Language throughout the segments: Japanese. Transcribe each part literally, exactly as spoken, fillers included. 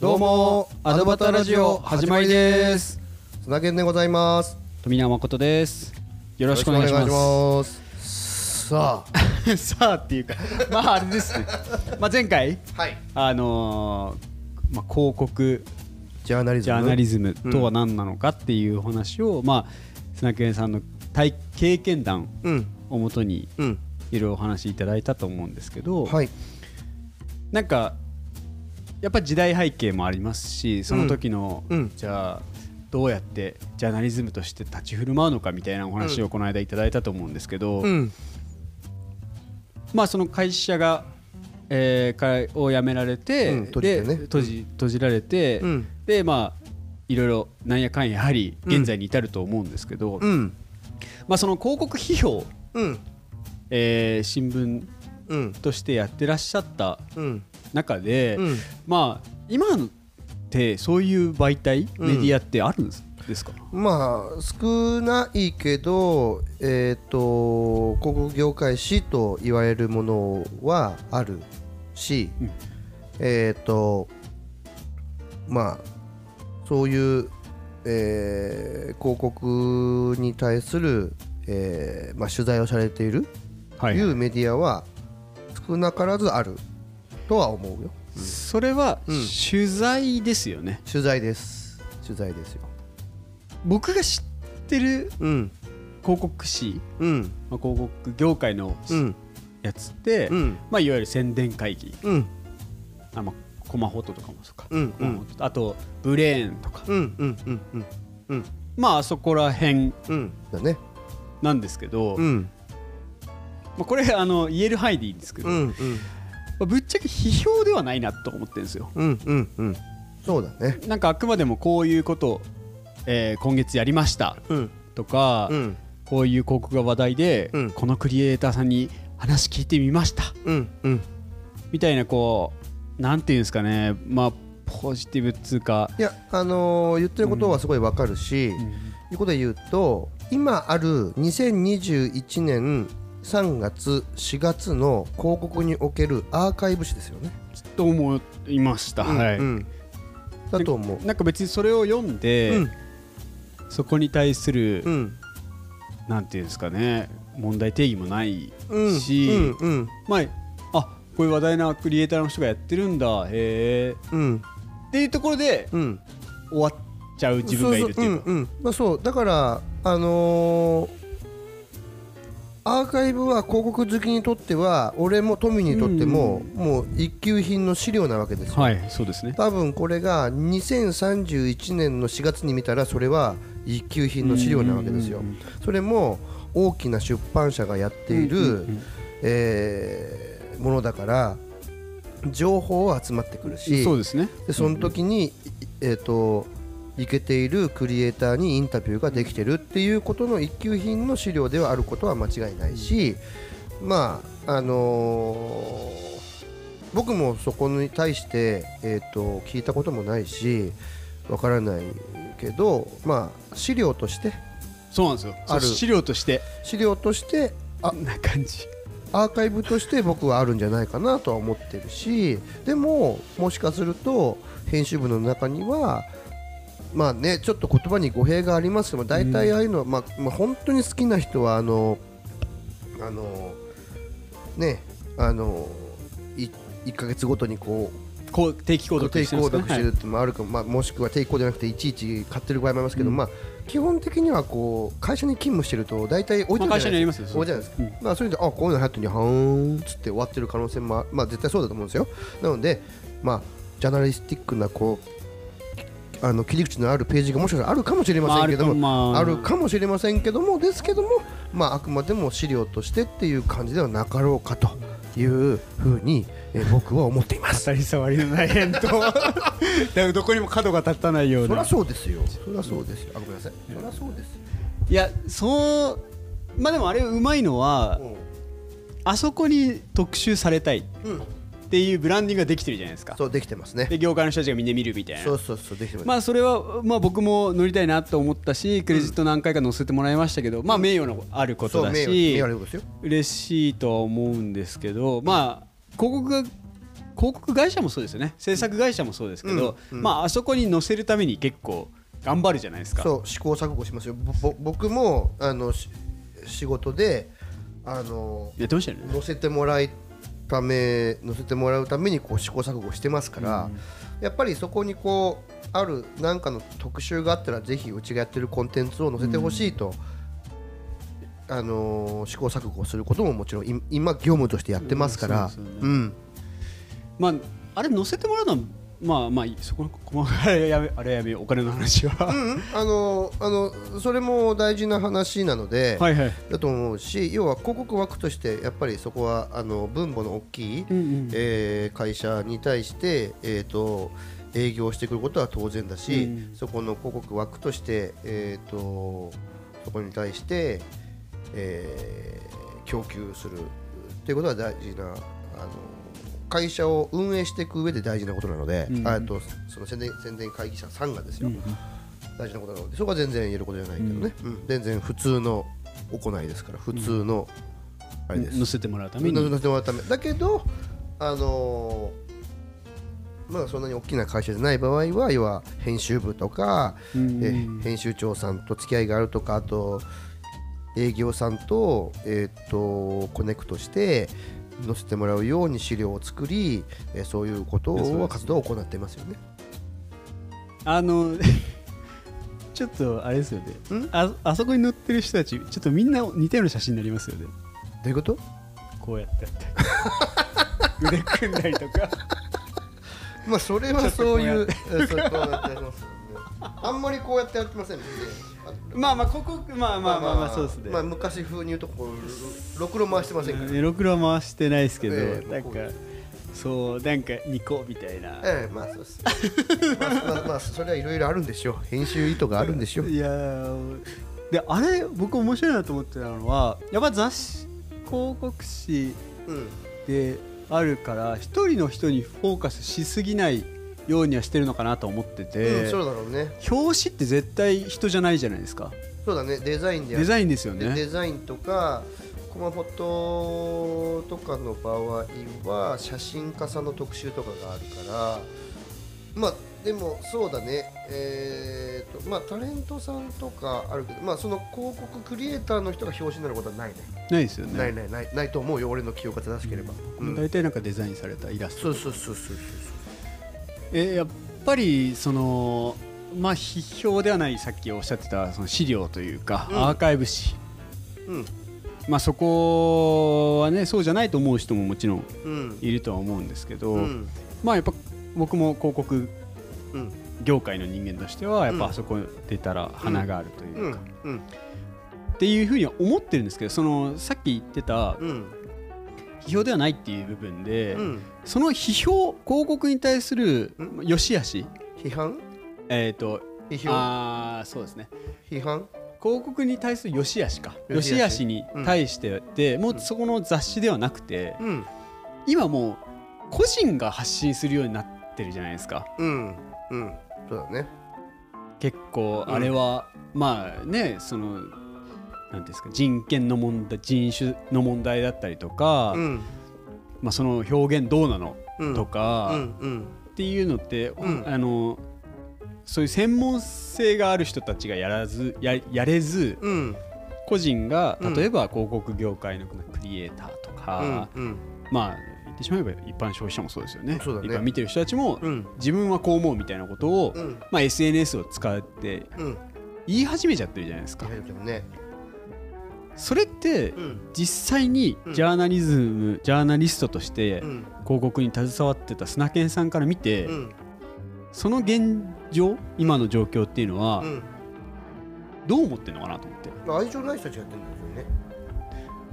どうもアドバタラジオ始まりです。須田健でございます。富永誠です。よろしくお願いします。さあさあっていうかまああれですねまあ前回、はい、あのーまあ、広告ジャーナリズム、ジャーナリズムとは何なのかっていう話を、うん、まあ須田健さんの体経験談をもとにいろいろお話しいただいたと思うんですけど、はい、なんかやっぱ時代背景もありますし、その時の、うん、じゃあどうやってジャーナリズムとして立ち振る舞うのかみたいなお話をこの間いただいたと思うんですけど、うん、まあその会社が、えー、を辞められて、うん、閉じてね、で閉じ、閉じられて、うん、でまあいろいろなんやかんやはり現在に至ると思うんですけど、うん、まあその広告批評、うんえー、新聞としてやってらっしゃった、うん中で、うん、まあ今ってそういう媒体、うん、メディアってあるんですか？まあ少ないけど、えっと広告業界誌といわれるものはあるし、うん、えっとまあそういう、えー、広告に対する、えーまあ、取材をされているというメディアは少なからずある。とは思うよ、うん、それは取材ですよね、うん、取材です取材ですよ。僕が知ってる広告誌、うんまあ、広告業界のやつって、うんまあ、いわゆる宣伝会議、うん、あまあコマホトとかもそうか、うんうん、あとブレーンとか、うんうんうんうんうん、まああそこら辺なんですけど、うんうんまあ、これあの言える範囲でいいんですけど、うんうんぶっちゃけ批評ではないなと思ってるんですよ。うんうんうんそうだね。なんかあくまでもこういうこと、えー、今月やりました、うん、とか、うん、こういう広告が話題で、うん、このクリエイターさんに話聞いてみました、うんうん、みたいなこうなんていうんですかねまあポジティブっつうかいやあのー、言ってることはすごいわかるし、うんうん、いうことで言うと今あるにせんにじゅういちねんさんがつしがつの広告におけるアーカイブ誌ですよねと思いました、うんうん、だと思う。なんか別にそれを読んで、うん、そこに対する、うん、なんていうんですかね問題定義もないし、うんうんうん、まあ、あこういう話題なクリエイターの人がやってるんだへー、うん、っていうところで、うん、終わっちゃう自分がいるっていうかそうそう、うんうんまあ、そうだからあのーアーカイブは広告好きにとっては俺もトミーにとってももう一級品の資料なわけですよ、はい、そうですね。多分これがにせんさんじゅういちねんのしがつに見たらそれは一級品の資料なわけですよ。それも大きな出版社がやっているえものだから情報は集まってくるしそうですね。でその時にえっとイケているクリエイターにインタビューができてるっていうことの一級品の資料ではあることは間違いないし、まああの僕もそこに対してえっと聞いたこともないしわからないけど、まあ資料としてそうなんですよ。ある資料として資料としてあんな感じアーカイブとして僕はあるんじゃないかなとは思ってるし、でももしかすると編集部の中にはまあね、ちょっと言葉に語弊がありますけど大体ああいうのは、うんまあまあ、本当に好きな人はあのあのねあのいっかげつごとにこうこう定期購読してるってもあるかも、はいまあ、もしくは定期購読じゃなくていちいち買ってる場合もありますけど、うんまあ、基本的にはこう会社に勤務してると大体置いてるじゃないですか、まあ、会社にありますよ、そうです、うんまあ、そういうのあこういうの流行ってるのにはーんっつって終わってる可能性も、まあ、絶対そうだと思うんですよ。なので、まあ、ジャーナリスティックなこうあの切り口のあるページがもしかしたらあるかもしれませんけども、まあ、あるかもしれませんけどもですけども、まあ、あくまでも資料としてっていう感じではなかろうかというふうにえ僕は思っています。当たり障りのない返答だからどこにも角が立たないようなそりゃそうですよそりゃそうですよあごめんなさいそりゃそうですよいやそうまあでもあれうまいのは、うん、あそこに特集されたい、うんっていうブランディングができてるじゃないですか。そうできてますね。で業界の人たちがみんな見るみたいな。そうそうそうできてます。まあそれはまあ僕も乗りたいなと思ったし、クレジット何回か載せてもらいましたけど、うん、まあ名誉のあることだし、そう名誉、名誉あることですよ。嬉しいとは思うんですけど、まあ広告が広広告会社もそうですよね、制作会社もそうですけど、うんうん、まああそこに載せるために結構頑張るじゃないですか。そう、試行錯誤しますよ。ぼ僕もあの仕事であのやってましたよね。載せてもらいため載せてもらうためにこう試行錯誤してますから、うん、やっぱりそこにこうある何かの特集があったらぜひうちがやってるコンテンツを載せてほしいと、うん、あの試行錯誤することももちろん今業務としてやってますから、まああれ載せてもらうのはまあまあそこの細かいやめあれやめお金の話は、うん、あのあのそれも大事な話なので、はいはい、だと思うし、要は広告枠としてやっぱりそこはあの分母の大きい、うんうんえー、会社に対してえっと営業してくることは当然だし、うん、そこの広告枠として、えー、とそこに対して、えー、供給するっていうことは大事な、あの会社を運営していく上で大事なことなので、うん、あとその宣伝、宣伝会議者さんがですよ、うん、大事なことなので、そこは全然言えることじゃないけどね、うんうん、全然普通の行いですから、普通のあれです、うん、載せてもらうために載せてもらうためだけど、あのーまあ、そんなに大きな会社じゃない場合は、要は編集部とかえ編集長さんと付き合いがあるとか、あと営業さんとえっとコネクトして載せてもらうように資料を作り、えそういうことを活動を行っていますよね。あのちょっとあれですよね、あ、あそこに載ってる人たちちょっとみんな似たような写真になりますよね。どういうこと？こうやってやって腕組んだりとかまあそれはそういうあんまりこうやってやってませんので、まあまあここまあまあまあまあそうですね、まあ昔風に言うとこうろくろ回してませんからね。ろくろ回してないですけど、なんかそうなんかにこみたいな、ええまあそうですまあまあそれはいろいろあるんでしょう、編集意図があるんでしょう。いやであれ僕面白いなと思ってたのは、やっぱ雑誌広告誌であるから一人の人にフォーカスしすぎないようにはしてるのかなと思ってて、うん、そうだろうね。表紙って絶対人じゃないじゃないですか。そうだね、デザインでデザインですよね。デザインとかコマフォトとかの場合は写真家さんの特集とかがあるから、まあでもそうだね、えーとまあタレントさんとかあるけど、まあその広告クリエイターの人が表紙になることはないね。ないですよね。ないないないないと思うよ、俺の記憶が正しければ。大体なんかデザインされたイラスト。そうそうそうそうそう。えやっぱりそのまあ批評ではない、さっきおっしゃってたその資料というか、うん、アーカイブ誌、うん、まあそこはねそうじゃないと思う人ももちろんいるとは思うんですけど、うんうん、まあやっぱ僕も広告うん、業界の人間としてはやっぱあそこ出たら花があるというかっていうふうには思ってるんですけど、そのさっき言ってた批評ではないっていう部分で、その批評広告に対する良し悪し批判えっとああそうですね、批判広告に対する良し悪しか良し悪しに対してで、もうそこの雑誌ではなくて今もう個人が発信するようになってるじゃないですか。うんうん、そうだね。結構あれは、うん、まあね、そのなんですか、人権の問題、人種の問題だったりとか、うん、まあその表現どうなの、うん、とか、うんうん、っていうのって、うん、あのそういう専門性がある人たちがやらず や, やれず、うん、個人が例えば広告業界のクリエイターとか、うんうん、まあ。言ってしまえば一般消費者もそうですよね。そうだね。一般見てる人たちも自分はこう思うみたいなことを、うんまあ、エスエヌエス を使って言い始めちゃってるじゃないですか。ね、それって実際にジャーナリズム、うん、ジャーナリストとして広告に携わってた砂研さんから見て、うん、その現状今の状況っていうのはどう思ってるのかなと思って。愛情ない人たちがやってるんですよね。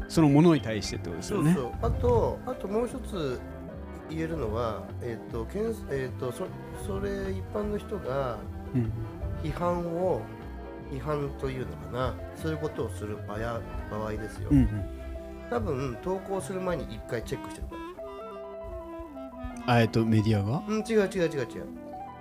そのものに対してってことですよね。そうそう。あと、あともう一つ言えるのは、えっと、けん、えっと、そ、それ一般の人が批判を、うん、批判というのかな、そういうことをする場合、場合ですよ。うんうん、多分投稿する前に一回チェックしてるから。あ、えっとメディアが？うん、違う違う違う違う。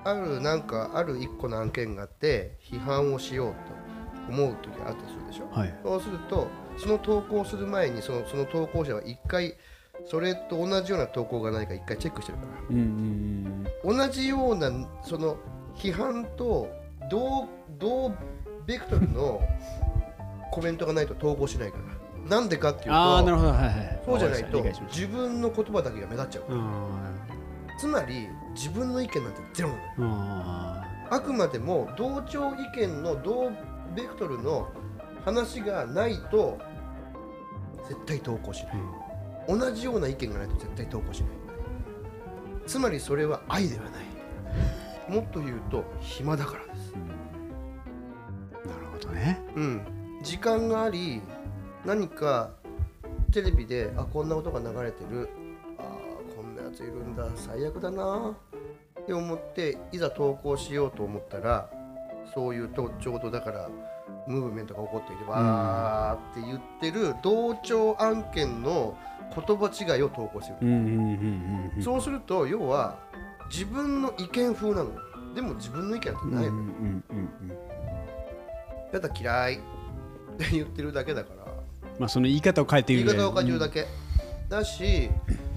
あるなんかある一個の案件があって批判をしようと思う時があったりするでしょ。はい、そうすると。その投稿する前にその、その投稿者は一回それと同じような投稿がないか一回チェックしてるから、うんうんうん、同じようなその批判と同同ベクトルのコメントがないと投稿しないから、なんでかっていうと、あーなるほど、はいはい、そうじゃないと自分の言葉だけが目立っちゃうから、つまり自分の意見なんてゼロなのよ。あ, あくまでも同調意見の同ベクトルの話がないと絶対投稿しない、うん、同じような意見がないと絶対投稿しない。つまりそれは愛ではない。もっと言うと暇だからです、うん、なるほどね、うん、時間があり何かテレビであこんな音が流れてる、あこんなやついるんだ最悪だなって思っていざ投稿しようと思ったら、そういうとちょうどだからムーブメントが起こっていてわーって言ってる同調案件の言葉違いを投稿する、うんうんうん、そうすると要は自分の意見風なの。でも自分の意見なんてないのよ、うんうんうんうん、やだ嫌いって言ってるだけだから、まあ、その言い方を変えている、言い方を変えてるだけ、うん、だし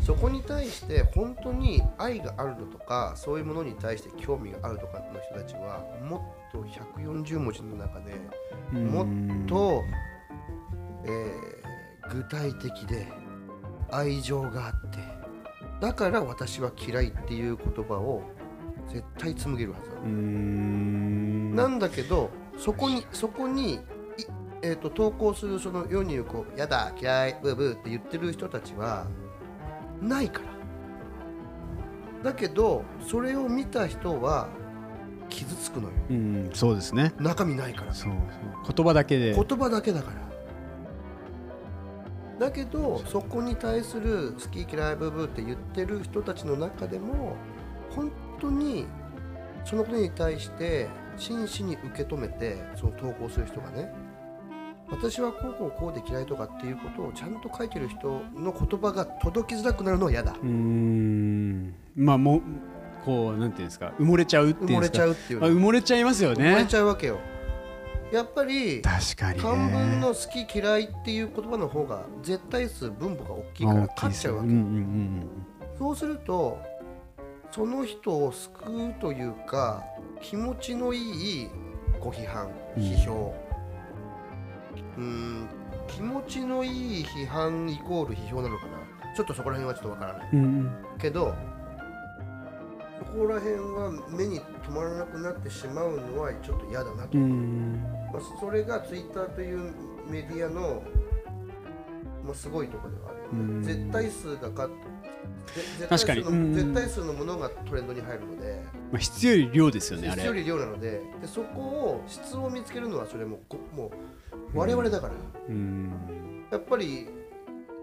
そこに対して本当に愛があるのとかそういうものに対して興味があるとかの人たちはもっとひゃくよんじゅうもじの中でもっと、えー、具体的で愛情があって、だから私は嫌いっていう言葉を絶対紡げるはずだ。うーんなんだけどそこにそこにえー、と投稿するその世に言うこうやだ嫌いブーブーって言ってる人たちはないから。だけどそれを見た人は傷つくのよ、うん、そうですね、中身ないから、そうそう言葉だけで、言葉だけだから。だけどそこに対する好き嫌いブーブーって言ってる人たちの中でも本当にそのことに対して真摯に受け止めてその投稿する人がね、私はこうこうこうで嫌いとかっていうことをちゃんと書いてる人の言葉が届きづらくなるのは嫌だ。うーんまあもうこうなんていうんですか、埋もれちゃうっていうんですか、埋もれちゃうっていう、まあ、埋もれちゃいますよね。埋もれちゃうわけよ。やっぱり確かに、ね、漢文の好き嫌いっていう言葉の方が絶対数分母が大きいから勝っちゃうわけ、うんうんうん、そうするとその人を救うというか気持ちのいいご批判、批評、うんうーん気持ちのいい批判イコール批評なのかな、ちょっとそこら辺はちょっとわからない、うんうん、けどそこら辺は目に留まらなくなってしまうのはちょっと嫌だなと、うん、まあ、それがツイッターというメディアの、まあ、すごいところではある、うん、絶対数がか絶対数の、絶対数のものがトレンドに入るので、まあ、質より量ですよね。あれ質より量なの で, でそこを質を見つけるのはそれももう我々だから、うん、やっぱり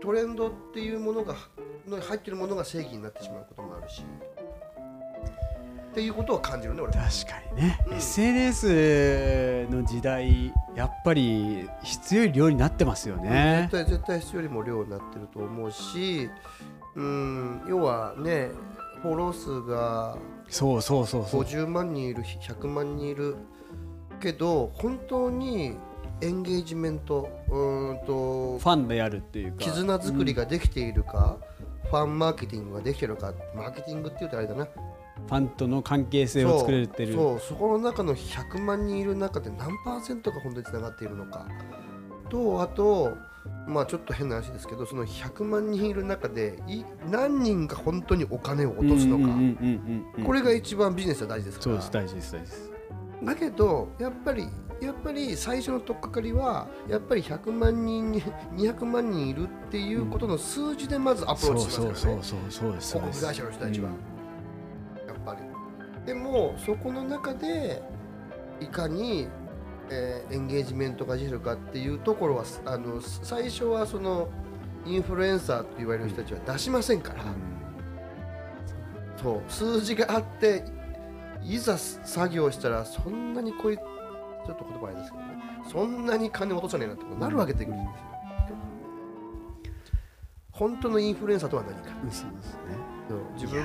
トレンドっていうものが入ってるものが正義になってしまうこともあるしっていうことは感じるね俺。確かにね、うん、エスエヌエス の時代やっぱり必要より量になってますよね、うん、絶対絶対必要よりも量になってると思うし、うん、要はねフォロー数がそうそうそうそうごじゅうまんにんいるひゃくまんにんいるけど本当にエンゲージメント、うーんとファンでやるっていうか絆作りができているか、うん、ファンマーケティングができているか、マーケティングって言うとあれだな、ファンとの関係性を作れてる、そう、そう、そこの中のひゃくまんにんいる中で何パーセントが本当につながっているのかと、あとまあちょっと変な話ですけどそのひゃくまんにんいる中でい何人が本当にお金を落とすのか、これが一番ビジネスは大事ですから。そうです、大事です、大事です。だけどやっぱりやっぱり最初の取っかかりはやっぱりひゃくまんにんににひゃくまんにんいるっていうことの数字でまずアプローチしますからね、広告会社の人たちは、うん、やっぱりでもそこの中でいかに、えー、エンゲージメントができるかっていうところはあの最初はそのインフルエンサーと言われる人たちは出しませんから、うん、そう数字があっていざ作業したらそんなにこういうちょっと言葉あれですけどね、そんなに金落とさねえなってことになるわけで、うん、本当のインフルエンサーとは何か、うん、そうですね、自分、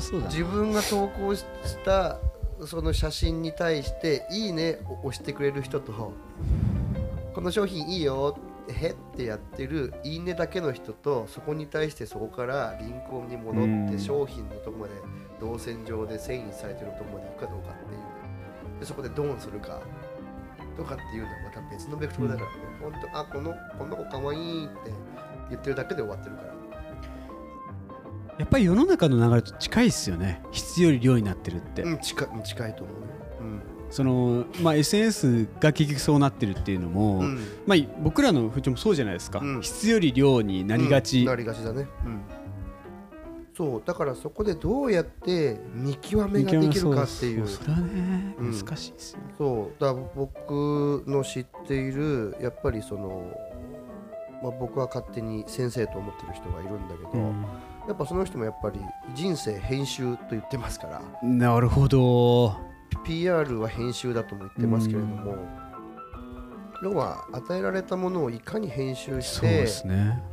そうだな、自分が投稿したその写真に対していいねを押してくれる人とこの商品いいよへってやってるいいねだけの人と、そこに対してそこからリンクに戻って商品のとこまで動線上で遷移されてるところまで行くかどうかっていう、でそこでドーンするかとかっていうのはまた別のベクトルだから、ね、うん、本当あこのこの子かわいいって言ってるだけで終わってるから、やっぱり世の中の流れと近いっすよね、質より量になってるって、うん、近, 近いと思うね、うん、その、まあ、エスエヌエス が結局そうなってるっていうのも、うん、まあ、僕らの風潮もそうじゃないですか、うん、質より量になりがち、うん、なりがちだね、うん、そうだからそこでどうやって見極めができるかっていう、 そう、それはね、うん、難しいですよね。そうだから僕の知っているやっぱりその、まあ、僕は勝手に先生と思ってる人がいるんだけど、うん、やっぱその人もやっぱり人生編集と言ってますから。なるほど。 ピーアール は編集だとも言ってますけれども、要は与えられたものをいかに編集して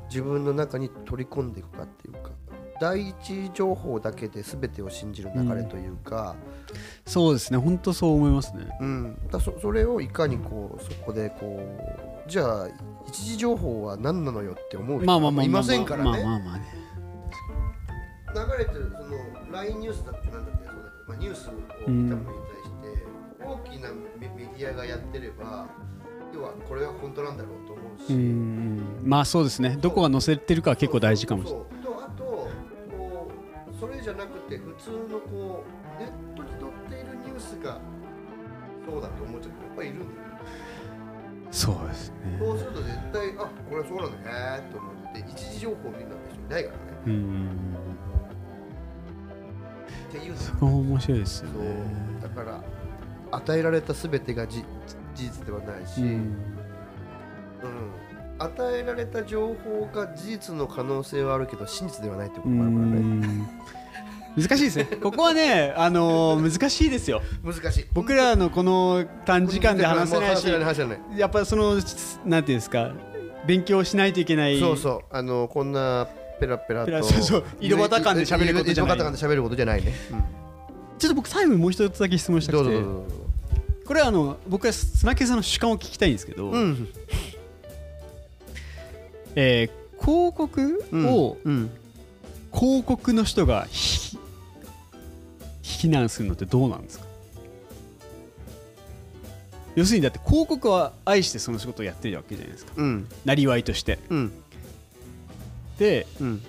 自分の中に取り込んでいくかっていうか、第一情報だけで全てを信じる流れというか、うん、そうですね、本当そう思いますね、うん、だ そ, それをいかにこうそこでこう、じゃあ一時情報は何なのよって思う人もいませんからね。まあまあまあね、流れてるその ライン ニュースだってなんだってそうだけど、まあ、ニュースを見たものに対して大きなメディアがやってれば、要はこれは本当なんだろうと思うし、うん、まあそうですね、どこが載せてるかは結構大事かもしれない。そうそうそうそう、とあとこうそれじゃなくて普通のこうネットに載っているニュースがそうだと思っちゃう人やっぱりいるんだよね。そうですね。そうすると絶対あこれはそうなんだねと思って一時情報を見るなんて人いないからね。うん、そこも面白いですよね。だから与えられた全てがじ事実ではないし、うんうん、与えられた情報が事実の可能性はあるけど真実ではないってこともあるからね。うん、難しいですね。ここはね、あのー、難しいですよ。難しい。僕らのこの短時間で話せないし、やっぱりそのなんていうんですか、勉強しないといけない。そうそう。あのー、こんな。ペラペラとそうそう井戸端感で喋ることじゃない井戸端感で喋ることじゃないね、うん、ちょっと僕最後にもう一つだけ質問したくて、どうぞどうぞ。これはあの僕は砂毛さんの主観を聞きたいんですけど、うんえー、広告を、うんうん、広告の人が非難するのってどうなんですか。要するにだって広告は愛してその仕事をやってるわけじゃないですか、うん、なりわいとして、うん、で、うん、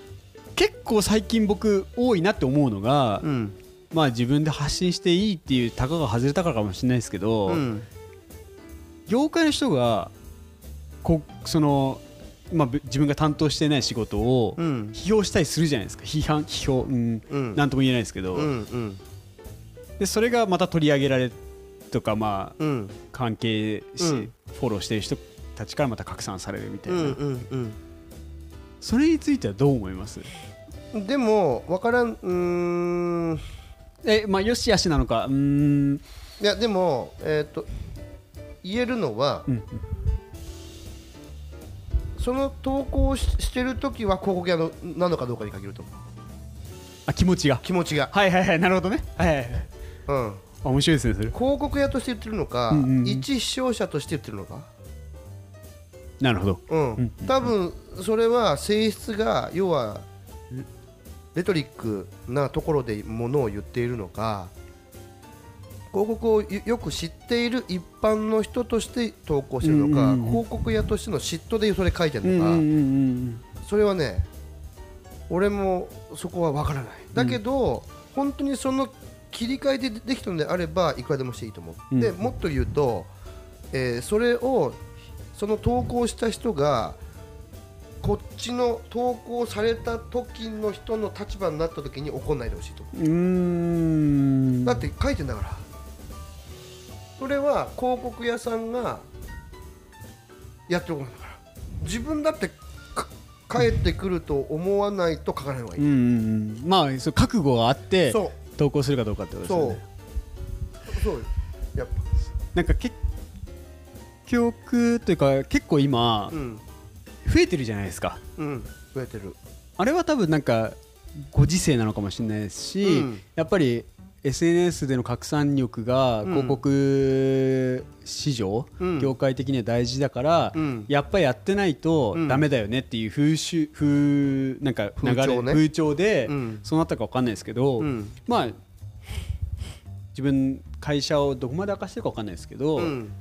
結構最近僕多いなって思うのが、うん、まあ自分で発信していいっていうたかが外れたからかもしれないですけど、うん、業界の人がこその、まあ、自分が担当してない仕事を批評したりするじゃないですか。批判批評、うんうん、なんとも言えないですけど、うんうん、でそれがまた取り上げられとか、まあ、うん、関係し、うん、フォローしてる人たちからまた拡散されるみたいな、うんうんうん、それについてはどう思います。でも分からん、うーん、え、まあよしあしなのか、うーん、いやでも、えーと、言えるのは、うんうん、その投稿 し, してるときは広告屋のなのかどうかに限ると思う。あ、気持ちが気持ちがはいはいはい、なるほどね、はいはいはい、うん、あ、面白いですねそれ。広告屋として言ってるのか、うんうんうん、一視聴者として言ってるのか。なるほど、うんうん、多分それは性質が要はレトリックなところでものを言っているのか、広告をよく知っている一般の人として投稿しているのか、広告屋としての嫉妬でそれ書いてあるのか、うんうんうん、それはね俺もそこは分からない。だけど、うん、本当にその切り替えでできたのであればいくらでもしていいと思う、うん、でもっと言うと、えー、それをその投稿した人がこっちの投稿された時の人の立場になった時に怒んないでほしいと思う。 うーん、だって書いてんだから。それは広告屋さんがやっておくんだから、自分だって帰ってくると思わないと書かない方がいい。うん、まあそう、覚悟があって投稿するかどうかってことですよね。そうそう、やっぱなんか結教育というか結構今、うん、増えてるじゃないですか、うん、増えてる。あれは多分なんかご時世なのかもしれないですし、うん、やっぱりエスエヌエス での拡散力が広告市場、うん、業界的には大事だから、うん、やっぱりやってないとダメだよねっていう風習、風、なんか流れ、風潮ね、風潮で、うん、そうなったか分かんないですけど、うん、まあ自分会社をどこまで明かしてるか分かんないですけど、うん、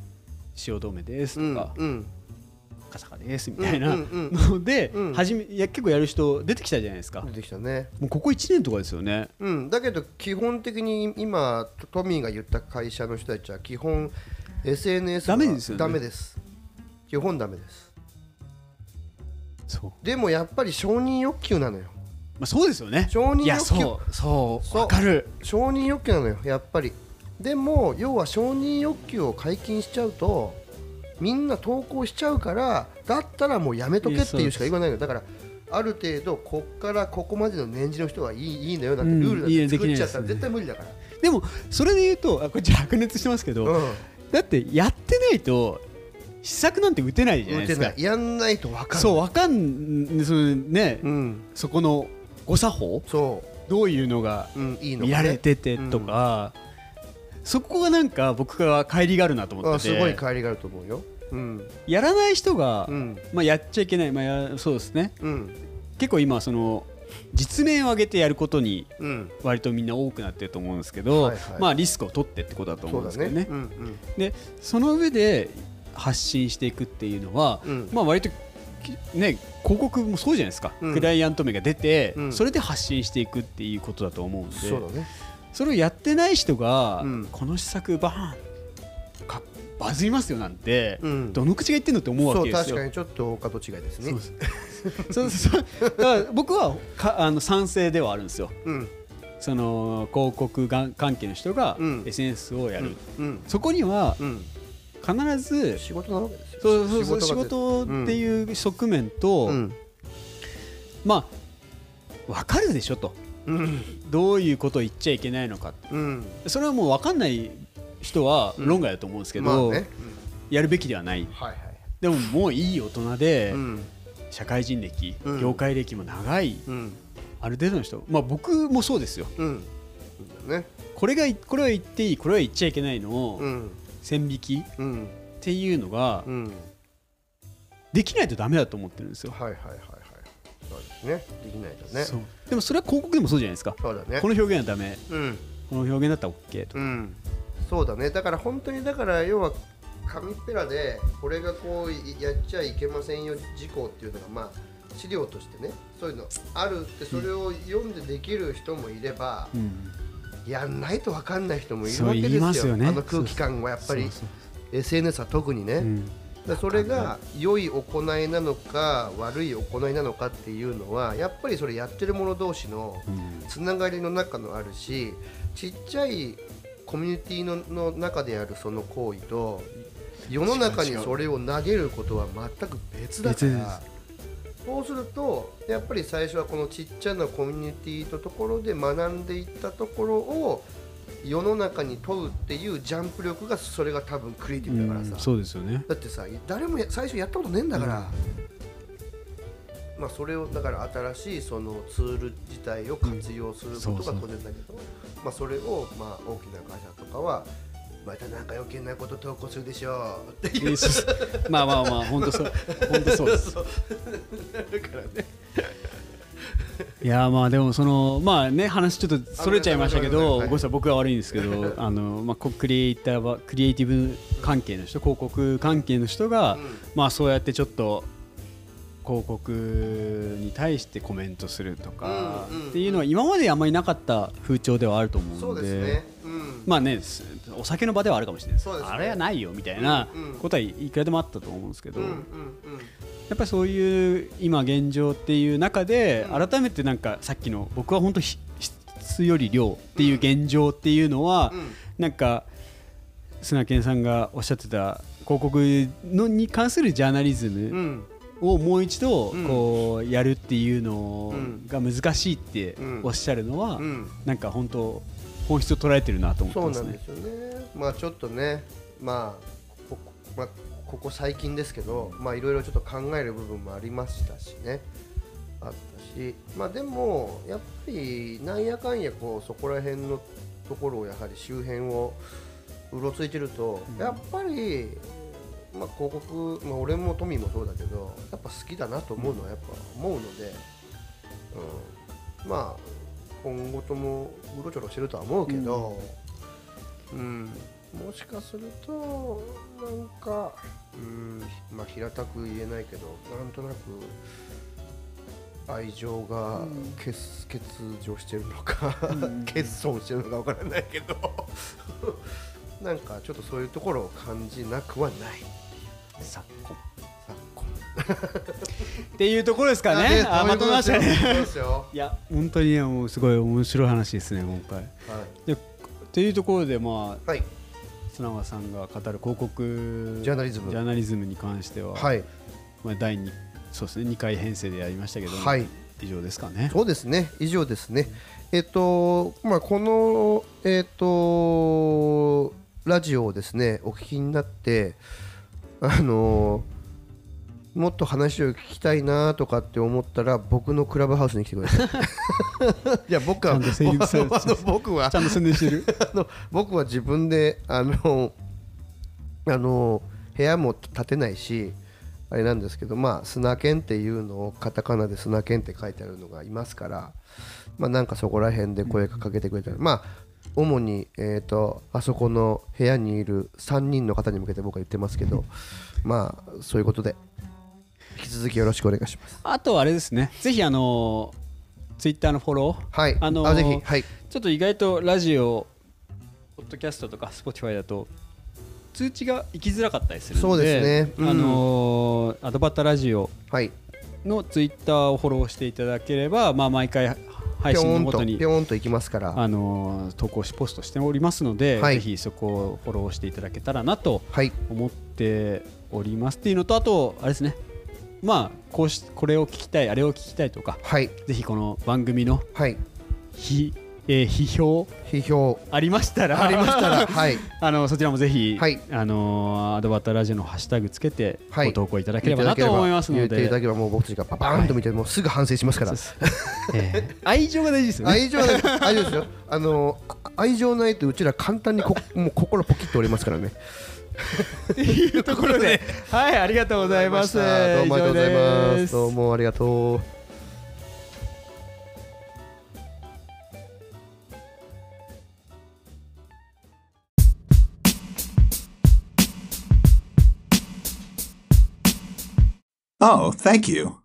塩止めですとか、うんうん、赤坂ですみたいなので、うんうんうん、始めいや結構やる人出てきたじゃないですか。出てきたね。もうここいちねんとかですよね、うん、だけど基本的に今トミーが言った会社の人たちは基本 エスエヌエス がダメですよね。ダメです、基本ダメです。そうでもやっぱり承認欲求なのよ。まあ、そうですよね。承認欲求、いやそうそうそう、わかる。承認欲求なのよやっぱり。でも要は承認欲求を解禁しちゃうとみんな投稿しちゃうから、だったらもうやめとけっていうしか言わないの。だからある程度こっからここまでの年次の人はいい、いいのよなんてルールだって作っちゃったら絶対無理だから、うん、いいね、できないですね。でもそれで言うと、あ、こっち白熱してますけど、うん、だってやってないと施策なんて打てないじゃないですか。打てない、やんないと分かんない。そう分かん、そのね、うん、そこのご作法、そうどういうのが見られててとか、うん、そこがなんか僕は乖離があるなと思ってて。あ、すごい乖離があると思うよ、うん、やらない人が、うんまあ、やっちゃいけない、まあ、やそうですね、うん、結構今その実名を上げてやることに割とみんな多くなってると思うんですけど、うんはいはい、まあ、リスクを取ってってことだと思うんですけど ね, そうだね、うんうん、でその上で発信していくっていうのは、うんまあ、割とね、広告もそうじゃないですか、うん、クライアント名が出て、うん、それで発信していくっていうことだと思うんで、 そうだね、それをやってない人が、うん、この施策バーンバズりますよなんて、うん、どの口が言ってんのって思うわけですよ。そう確かにちょっと他と違いですね。そうですそうそうだから僕はかあの賛成ではあるんですよ、うん、その広告が関係の人が エスエヌエス をやる、うんうん、そこには、うん必ず仕事なわけですよ。そうそうそう、仕事っていう側面と、うん、まあ分かるでしょと、うん、どういうことを言っちゃいけないのか、うん、それはもう分かんない人は論外だと思うんですけど、うんまあねうん、やるべきではない、はいはい、でももういい大人で、うん、社会人歴、うん、業界歴も長い、うん、ある程度の人、まあ、僕もそうですよ、うんね、これがこれは言っていいこれは言っちゃいけないのを、うん線引き、うん、っていうのが、うん、できないとダメだと思ってるんですよ。はいはいはいはい、そうですね。できないとね。そう。でもそれは広告でもそうじゃないですか。そうだね。この表現はダメ、うん、この表現だったら OK とか、うん、そうだね。だから本当にだから要は紙っぺらでこれがこうやっちゃいけませんよ事項っていうのがまあ資料としてねそういうのあるって、それを読んでできる人もいれば、うんうんやんないと分かんない人もいるわけですよ。そうよ、ね、あの空気感はやっぱりそうそうそう エスエヌエス は特にね、うん、だそれが良い行いなのか悪い行いなのかっていうのはやっぱりそれやってる者同士のつながりの中のあるし、うん、ちっちゃいコミュニティ の, の中であるその行為と世の中にそれを投げることは全く別だから、そうするとやっぱり最初はこのちっちゃなコミュニティのところで学んでいったところを世の中に問うっていうジャンプ力が、それが多分クリエイティブだからさ、うん、そうですよね。だってさ誰も最初やったことねえんだから、うん、まあそれをだから新しいそのツール自体を活用することが当然だけど、まあそれをまあ大きな会社とかはまたなんか余計なこと投稿するでしょうっていうまあまあまあ本当そう本当そうですそうだからねいやまあでもそのまあね話ちょっとそれちゃいましたけど、ごめんなさい僕は悪いんですけどあのまあクリエイターはクリエイティブ関係の人、広告関係の人がまあそうやってちょっと広告に対してコメントするとかっていうのは今まであんまりなかった風潮ではあると思うので、そうですね、うん、まあねお酒の場ではあるかもしれないです、そうですね、あれはないよみたいなことはいくらでもあったと思うんですけど、うんうんうん、やっぱりそういう今現状っていう中で改めてなんかさっきの僕は本当質より量っていう現状っていうのは、うんうん、なんか砂健さんがおっしゃってた広告のに関するジャーナリズム、うんをもう一度こうやるっていうのが難しいっておっしゃるのはなんか本当本質を捉えてるなと思ってますね。そうなんですよね。まあちょっとね、まあ、ここ、まあ、ここ最近ですけどいろいろちょっと考える部分もありましたしねあったし、まあでもやっぱりなんやかんやこうそこら辺のところをやはり周辺をうろついてると、うん、やっぱり、まあ、広告、まあ、俺もトミーもそうだけどやっぱ好きだなと思うのはやっぱ思うので、うん、まあ今後ともうろちょろしてるとは思うけど、うんうん、もしかするとなんか、うん、まあ平たく言えないけどなんとなく愛情が欠如してるのか、うん、欠損してるのか分からないけどなんかちょっとそういうところを感じなくはない昨今っていうところですかね。あ、まとめましたね。いや本当にもうすごい面白い話ですね今回。はい、でというところでまあ、はい、砂川さんが語る広告ジャーナリズム、ジャーナリズムに関しては、はい、まあ、第 に, そうです、ね、にかい編成でやりましたけど、はい、以上ですかね。そうですね、以上ですね。えっとまあこのえっとラジオをですねお聞きになってあのー。もっと話を聞きたいなとかって思ったら僕のクラブハウスに来てくださいいや僕は僕はちゃんと宣伝してるあの僕は自分であのあの部屋も建てないしあれなんですけど、まあ砂犬っていうのをカタカナで砂犬って書いてあるのがいますから、まあなんかそこら辺で声かけてくれたら、まあ主にえーとあそこの部屋にいるさんにんの方に向けて僕は言ってますけど、まあそういうことで引き続きよろしくお願いします。あとあれですね、ぜひあのツイッターのフォロー、はい、あのー、あぜひ、はい、ちょっと意外とラジオポッドキャストとか Spotify だと通知が行きづらかったりするので、そうですね、うん、あのー、アドバタラジオのツイッターをフォローしていただければ、まあ毎回配信のごとにピョーンと行きますから、あのー、投稿しポストしておりますので、はい、ぜひそこをフォローしていただけたらなと思っております、はい、っていうのと、あとあれですね、まあ、こうしこれを聞きたいあれを聞きたいとか、はい、ぜひこの番組の、はい、ひえー、批評批評ありましたらありましたら、はい、あのそちらもぜひ、はい、あのー、アドバタラジオのハッシュタグつけてご投稿いただければなと思いますので、はい、言っていただければもう僕たちがパパーンと見て、はい、もうすぐ反省しますから、えー、愛情が大事ですよね。愛情大事、愛情ですよ、あのー、愛情ないとうちら簡単にこもう心ポキッと折れますからねっていうところではい、ありがとうございます。どうもありがとうございます。どうもありがとう。Oh, thank you.